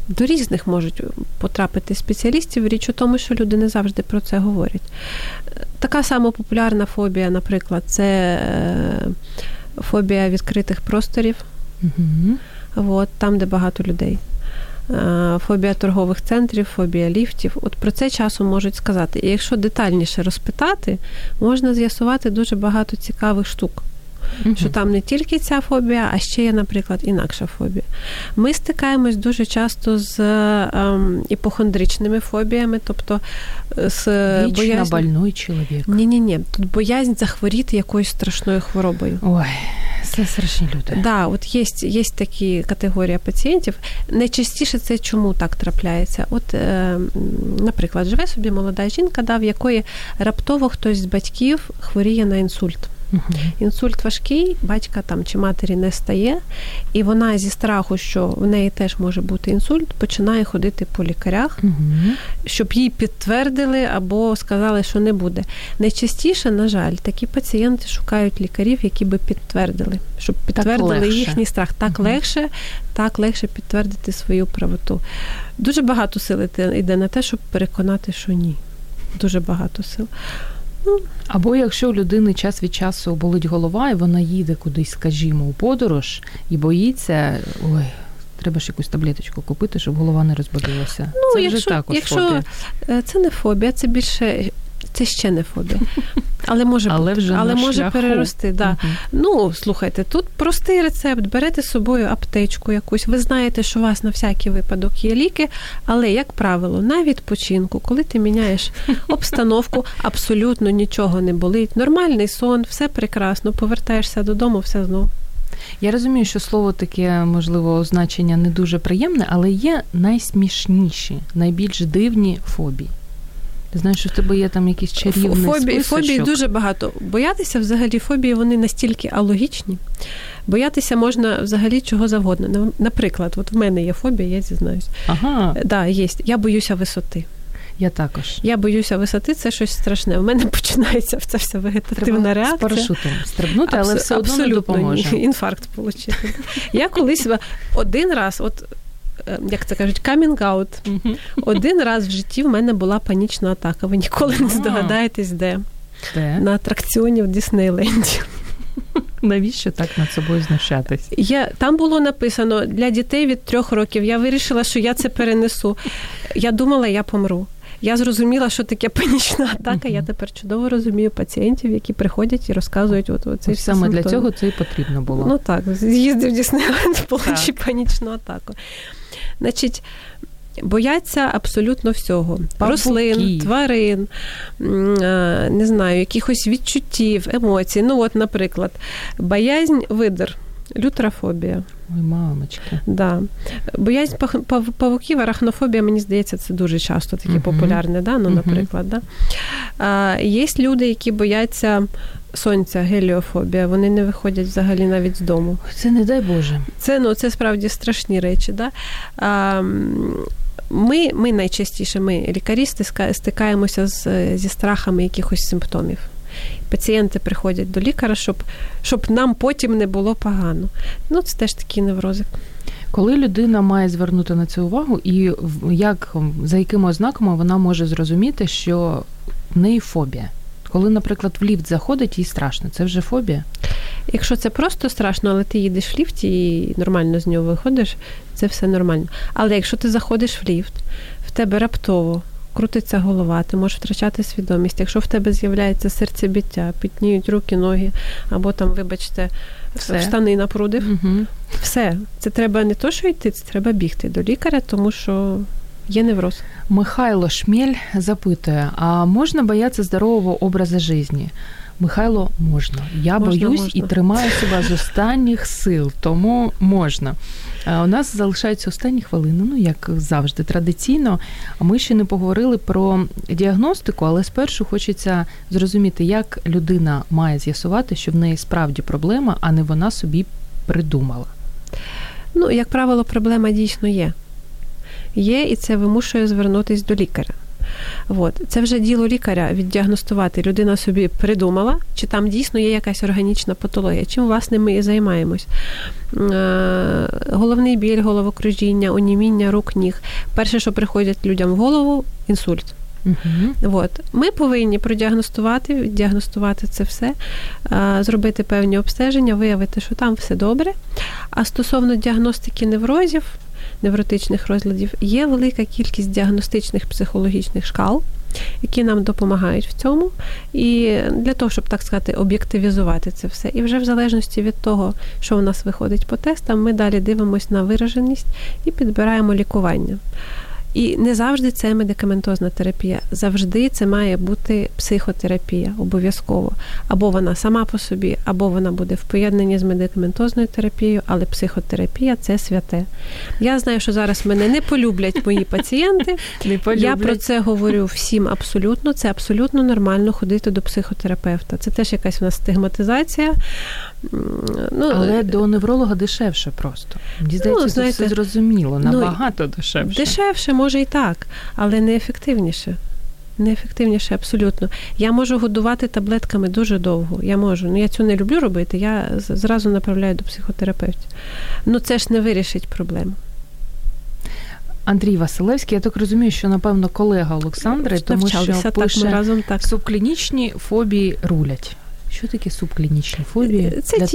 До різних можуть потрапити спеціалістів. Річ у тому, що люди не завжди про це говорять. Така сама популярна фобія, наприклад, це фобія відкритих просторів, там, де багато людей. Фобія торгових центрів, фобія ліфтів. От про це часом можуть сказати. І якщо детальніше розпитати, можна з'ясувати дуже багато цікавих штук. Що там не тільки ця фобія, а ще є, наприклад, інакша фобія. Ми стикаємось дуже часто з іпохондричними фобіями, тобто з боязнь... больний чоловік. Ні-ні-ні, тут боязнь захворіти якоюсь страшною хворобою. Ой, це страшні люди. Да, от є такі категорії пацієнтів. Найчастіше це чому так трапляється? От, наприклад, живе собі молода жінка, в якої раптово хтось з батьків хворіє на інсульт. Інсульт важкий, батька там чи матері не стає, і вона зі страху, що в неї теж може бути інсульт, починає ходити по лікарях, щоб їй підтвердили або сказали, що не буде. Найчастіше, на жаль, такі пацієнти шукають лікарів, які би підтвердили, щоб підтвердили їхній страх. Так легше, так легше підтвердити свою правоту. Дуже багато сил йде на те, щоб переконати, що ні. Дуже багато сил. Або якщо у людини час від часу болить голова, і вона їде кудись, скажімо, у подорож, і боїться, ой, треба ж якусь таблеточку купити, щоб голова не розболілася. Це вже також фобія. Це не фобія, це більше... Це ще не фобія, але може бути, але може перерости. Да. Слухайте, тут простий рецепт. Берете з собою аптечку якусь. Ви знаєте, що у вас на всякий випадок є ліки, але, як правило, на відпочинку, коли ти міняєш обстановку, абсолютно нічого не болить, нормальний сон, все прекрасно, повертаєшся додому, все знову. Я розумію, що слово таке, можливо, значення не дуже приємне, але є найсмішніші, найбільш дивні фобії. Знаєш, що в тебе є там якийсь чарівний списочок? Фобій дуже багато. Боятися взагалі фобії, вони настільки алогічні. Боятися можна взагалі чого завгодно. Наприклад, от в мене є фобія, я зізнаюсь. Ага. Да, є. Я боюся висоти. Я також. Я боюся висоти, це щось страшне. У мене починається ця вся вегетативна реакція. Треба з парашутом стрибнути, але все одно не допоможе. Абсолютно, інфаркт отримати. Я колись один раз... як це кажуть, камінг-аут. Один раз в житті в мене була панічна атака. Ви ніколи не здогадаєтесь, де. Де? На атракціоні в Діснейленді. Навіщо так над собою знущатись? Там було написано для дітей від 3 років. Я вирішила, що я це перенесу. Я думала, я помру. Я зрозуміла, що таке панічна атака. Я тепер чудово розумію пацієнтів, які приходять і розказують оцей саме симптоми. Для цього це і потрібно було. Ну так, з'їздив в Діснейленд, получив панічну атаку. Значить, бояться абсолютно всього. Рослин, тварин, не знаю, якихось відчуттів, емоцій. Ну от, наприклад, боязнь видер. Лютрофобія. Ой, мамочки. Да. Боязнь павуків, арахнофобія, мені здається, це дуже часто таке популярне, да? Ну, наприклад. Да? Є люди, які бояться сонця, геліофобія. Вони не виходять взагалі навіть з дому. Це не дай Боже. Це справді страшні речі. Да? Ми найчастіше, лікарі, стикаємося зі страхами якихось симптомів. Пацієнти приходять до лікаря, щоб нам потім не було погано. Ну, це теж такі неврози. Коли людина має звернути на це увагу, і за якими ознаками вона може зрозуміти, що в неї фобія? Коли, наприклад, в ліфт заходить, їй страшно. Це вже фобія? Якщо це просто страшно, але ти їдеш в ліфті і нормально з нього виходиш, це все нормально. Але якщо ти заходиш в ліфт, в тебе раптово крутиться голова, ти можеш втрачати свідомість. Якщо в тебе з'являється серцебиття, пітніють руки, ноги, або там, вибачте, штани напрудив. Угу. Все. Це треба не то, що йти, це треба бігти до лікаря, тому що є невроз. Михайло Шмєль запитує, а можна боятися здорового образу життя? Михайло, можна. Я боюсь і тримаю себе з останніх сил, тому можна. У нас залишаються останні хвилини, як завжди, традиційно. Ми ще не поговорили про діагностику, але спершу хочеться зрозуміти, як людина має з'ясувати, що в неї справді проблема, а не вона собі придумала. Як правило, проблема дійсно є. Є, і це вимушує звернутися до лікаря. Це вже діло лікаря віддіагностувати, людина собі придумала, чи там дійсно є якась органічна патологія, чим, власне, ми і займаємось. Головний біль, головокружіння, оніміння рук, ніг. Перше, що приходить людям в голову – інсульт. Угу. Ми повинні діагностувати це все, зробити певні обстеження, виявити, що там все добре. А стосовно діагностики неврозів, невротичних розладів, є велика кількість діагностичних психологічних шкал, які нам допомагають в цьому, і для того, щоб, так сказати, об'єктивізувати це все. І вже в залежності від того, що у нас виходить по тестам, ми далі дивимося на вираженість і підбираємо лікування. І не завжди це медикаментозна терапія. Завжди це має бути психотерапія, обов'язково. Або вона сама по собі, або вона буде в поєднанні з медикаментозною терапією, але психотерапія – це святе. Я знаю, що зараз мене не полюблять мої пацієнти. Я про це говорю всім абсолютно. Це абсолютно нормально ходити до психотерапевта. Це теж якась у нас стигматизація. Але до невролога дешевше просто. Дізнається, це зрозуміло. Набагато дешевше. Дешевше, може і так, але неефективніше. Неефективніше абсолютно. Я можу годувати таблетками дуже довго. Я можу. Я цю не люблю робити. Я зразу направляю до психотерапевтів. Це ж не вирішить проблему. Андрій Василевський, я так розумію, що, напевно, колега Олександри, тому що пише, субклінічні фобії рулять. Що таке субклінічні фобії? Це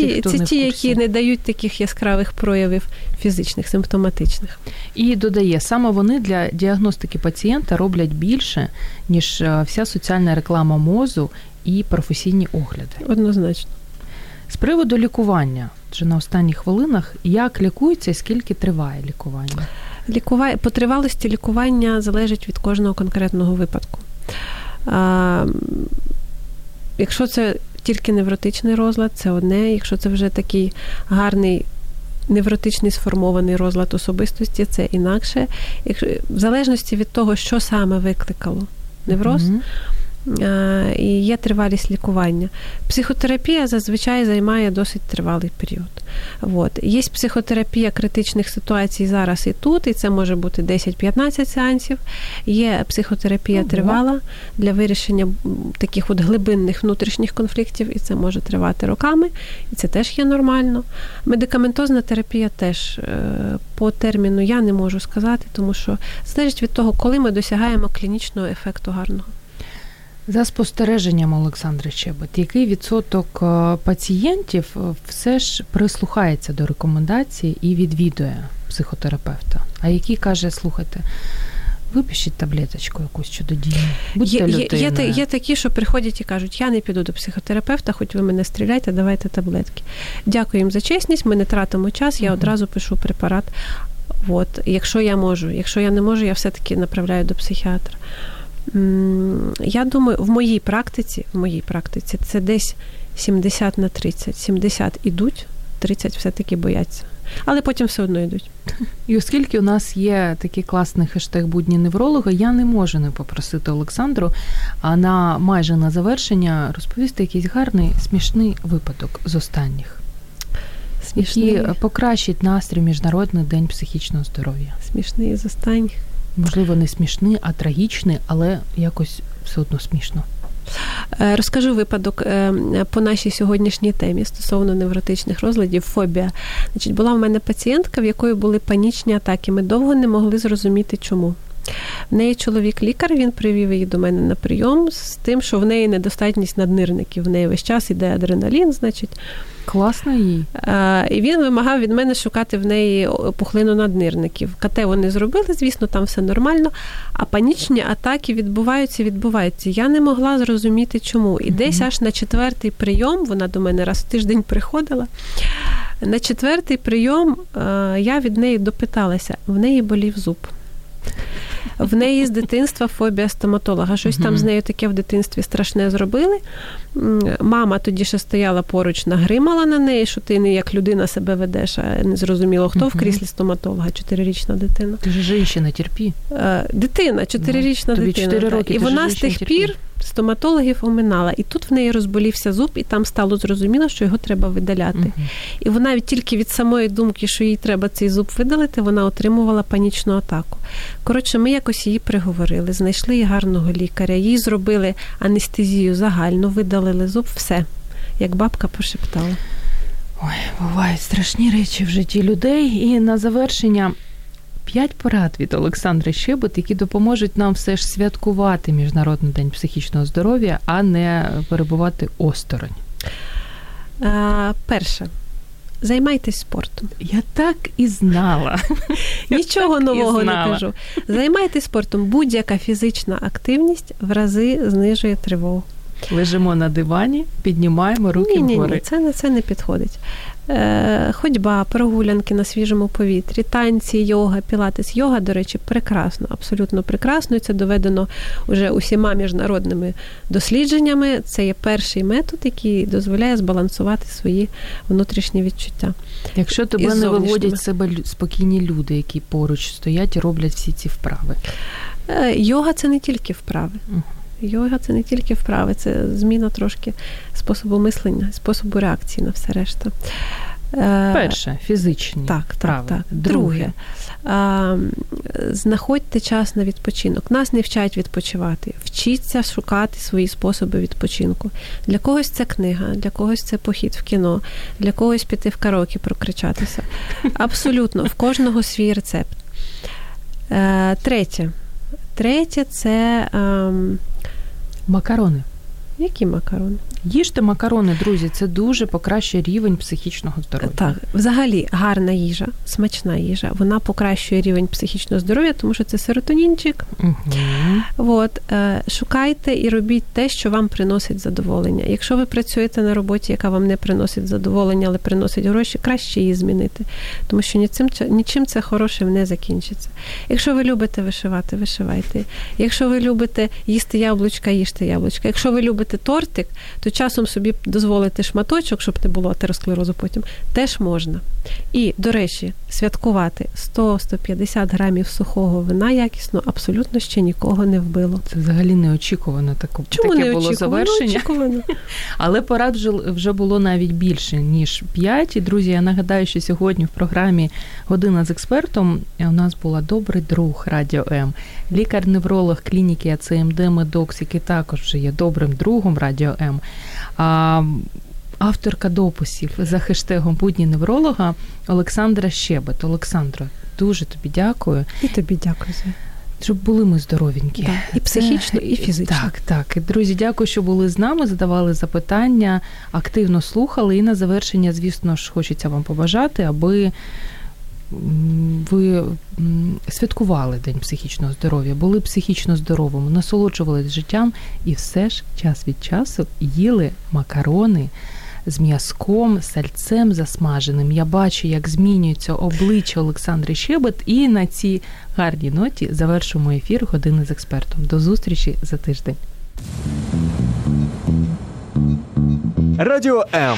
ті, які не дають таких яскравих проявів фізичних, симптоматичних. І додає, саме вони для діагностики пацієнта роблять більше, ніж вся соціальна реклама МОЗу і професійні огляди. Однозначно. З приводу лікування, вже на останніх хвилинах, як лікується і скільки триває лікування? По тривалості лікування залежить від кожного конкретного випадку. Якщо це тільки невротичний розлад, це одне. Якщо це вже такий гарний невротичний сформований розлад особистості, це інакше. В залежності від того, що саме викликало невроз, і є тривалість лікування. Психотерапія зазвичай займає досить тривалий період. Є психотерапія критичних ситуацій зараз і тут, і це може бути 10-15 сеансів. Є психотерапія тривала для вирішення таких глибинних внутрішніх конфліктів, і це може тривати роками, і це теж є нормально. Медикаментозна терапія теж по терміну я не можу сказати, тому що залежить від того, коли ми досягаємо клінічного ефекту гарного. За спостереженням Олександри Щебет, який відсоток пацієнтів все ж прислухається до рекомендацій і відвідує психотерапевта? А який каже, слухайте, випишіть таблеточку якусь чудодійну, будьте людиною. Є такі, що приходять і кажуть, я не піду до психотерапевта, хоч ви мене стріляйте, давайте таблетки. Дякую їм за чесність, ми не тратимо час, я одразу пишу препарат. От, якщо я можу, якщо я не можу, я все-таки направляю до психіатра. Я думаю, в моїй практиці це десь 70 на 30. 70 ідуть, 30 все-таки бояться. Але потім все одно йдуть. І оскільки у нас є такий класний хештег «Будні невролога», я не можу не попросити Олександру майже на завершення розповісти якийсь гарний, смішний випадок з останніх. Смішний. І покращить настрій Міжнародний день психічного здоров'я. Смішний з останніх. Можливо, не смішний, а трагічний, але якось все одно смішно. Розкажу випадок по нашій сьогоднішній темі стосовно невротичних розладів, фобія. Значить, була в мене пацієнтка, в якої були панічні атаки. Ми довго не могли зрозуміти, чому. В неї чоловік-лікар, він привів її до мене на прийом з тим, що в неї недостатність наднирників, в неї весь час іде адреналін, значить. Класно їй. І він вимагав від мене шукати в неї пухлину наднирників. КТ вони зробили, звісно, там все нормально, а панічні атаки відбуваються. Я не могла зрозуміти, чому. І десь аж на 4-й прийом, вона до мене раз в тиждень приходила, на 4-й прийом я від неї допиталася, в неї болів зуб. В неї з дитинства фобія стоматолога. Щось там з нею таке в дитинстві страшне зробили. Мама тоді ще стояла поруч, нагримала на неї, що ти не як людина себе ведеш, а не зрозуміло хто в кріслі стоматолога, 4-річна дитина. Ти ж жінщина, терпі. Дитина, 4-річна дитина. Тобі 4 роки, і вона з тих пір стоматологів оминала. І тут в неї розболівся зуб, і там стало зрозуміло, що його треба видаляти. І вона тільки від самої думки, що їй треба цей зуб видалити, вона отримувала панічну атаку. Коротше, ми якось її приговорили, знайшли їй гарного лікаря, їй зробили анестезію загальну, видалили зуб, все, як бабка пошептала. Ой, бувають страшні речі в житті людей. І на завершення 5 порад від Олександри Щебет, які допоможуть нам все ж святкувати Міжнародний день психічного здоров'я, а не перебувати осторонь. Перше. Займайтесь спортом. Я так і знала. Нічого нового не кажу. Займайтесь спортом. Будь-яка фізична активність в рази знижує тривогу. Лежимо на дивані, піднімаємо руки вгору. Ні, це не підходить. Ходьба, прогулянки на свіжому повітрі, танці, йога, пілатес. Йога, до речі, прекрасно, абсолютно прекрасно. І це доведено вже усіма міжнародними дослідженнями. Це є перший метод, який дозволяє збалансувати свої внутрішні відчуття. Якщо тебе не виводять з себе спокійні люди, які поруч стоять і роблять всі ці вправи. Йога – це не тільки вправи. Йога – це не тільки вправи, це зміна трошки способу мислення, способу реакції на все решта. Перше – фізичні вправи. Так. Друге – знаходьте час на відпочинок. Нас не вчать відпочивати. Вчіться шукати свої способи відпочинку. Для когось це книга, для когось це похід в кіно, для когось піти в караоке прокричатися. Абсолютно, в кожного свій рецепт. Третє – це... Макарони. Які макарони? Їжте макарони, друзі, це дуже покращує рівень психічного здоров'я. Так, взагалі гарна їжа, смачна їжа, вона покращує рівень психічного здоров'я, тому що це серотонінчик. От, шукайте і робіть те, що вам приносить задоволення. Якщо ви працюєте на роботі, яка вам не приносить задоволення, але приносить гроші, краще її змінити, тому що нічим це хорошим не закінчиться. Якщо ви любите вишивати, вишивайте. Якщо ви любите їсти яблучка, їжте яблучка. Якщо ви любите тортик, то часом собі дозволити шматочок, щоб не було атеросклерозу потім, теж можна. І, до речі, святкувати 100-150 грамів сухого вина якісно абсолютно ще нікого не вбило. Це взагалі неочікувано таке було завершення. Але порад вже було навіть більше, ніж 5. І, друзі, я нагадаю, що сьогодні в програмі «Година з експертом» у нас була добрий друг Радіо М, лікар-невролог клініки АЦМД Медокс, який також вже є добрим другом Радіо М, авторка дописів за хештегом «Будні невролога» Олександра Щебет. Олександра, дуже тобі дякую. І тобі дякую. Щоб були ми здоровенькі. Да. І психічно і фізично. Так. Друзі, дякую, що були з нами, задавали запитання, активно слухали. І на завершення, звісно ж, хочеться вам побажати, аби ви святкували День психічного здоров'я, були психічно здоровими, насолоджувалися життям і все ж час від часу їли макарони з м'язком, сальцем засмаженим. Я бачу, як змінюється обличчя Олександри Щебет. І на цій гарній ноті завершуємо ефір «Години з експертом». До зустрічі за тиждень. Радіо М.